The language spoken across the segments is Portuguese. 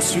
Se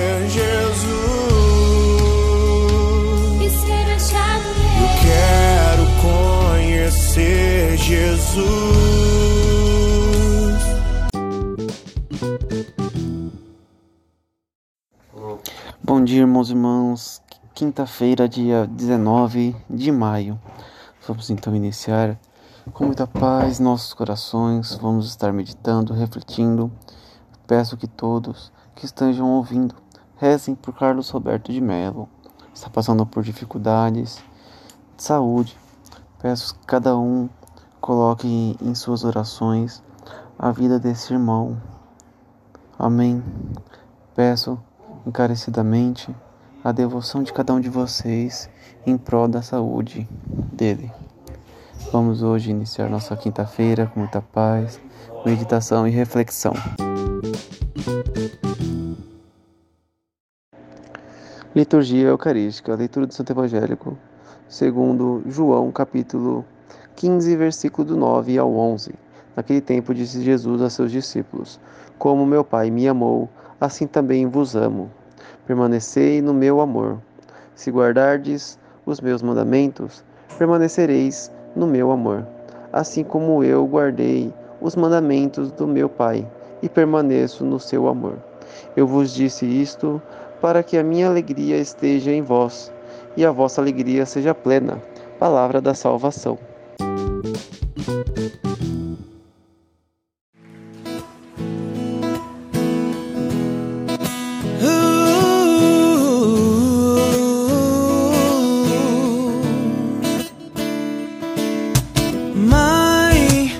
Jesus e ser achado nele. Ser Jesus. Bom dia, irmãos e irmãs. Quinta-feira, dia 19 de maio. Vamos então iniciar com muita paz nossos corações. Vamos estar meditando, refletindo. Peço que todos que estejam ouvindo rezem por Carlos Roberto de Mello. Está passando por dificuldades de saúde. Peço que cada um coloque em suas orações a vida desse irmão. Amém. Peço encarecidamente a devoção de cada um de vocês em prol da saúde dele. Vamos hoje iniciar nossa quinta-feira com muita paz, meditação e reflexão. Liturgia Eucarística, leitura do Santo Evangélico segundo João, capítulo 15, versículo do 9 ao 11. Naquele tempo disse Jesus a seus discípulos: Como meu Pai me amou, assim também vos amo. Permanecei no meu amor. Se guardardes os meus mandamentos, permanecereis no meu amor, assim como eu guardei os mandamentos do meu Pai e permaneço no seu amor. Eu vos disse isto para que a minha alegria esteja em vós e a vossa alegria seja plena. Palavra da salvação. Mãe,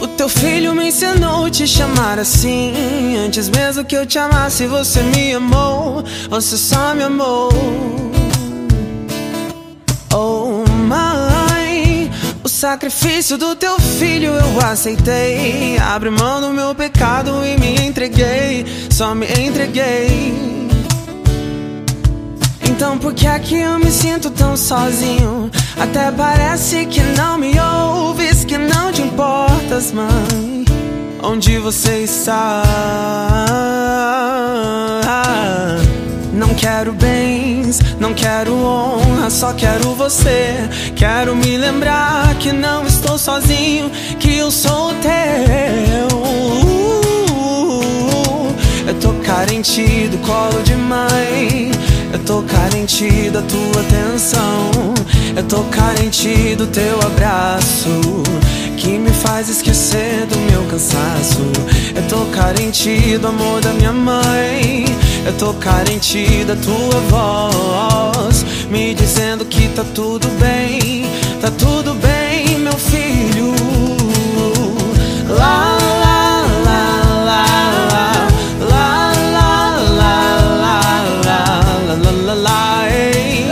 o teu filho me ensinou te chamar assim. Antes mesmo que eu te amasse, você me amou. Você só me amou. O sacrifício do teu filho eu aceitei. Abri mão do meu pecado e me entreguei. Só me entreguei. Então por que é que eu me sinto tão sozinho? Até parece que não me ouves, que não te importas, mãe. Onde você está? Não quero bens, não quero honra, só quero você. Quero me lembrar que não estou sozinho, que eu sou teu. Eu tô carente do colo de mãe. Eu tô carente da tua atenção. Eu tô carente do teu abraço, que me faz esquecer do meu cansaço. Eu tô carente do amor da minha mãe. Eu tô carente da tua voz, me dizendo que tá tudo bem, tá tudo bem.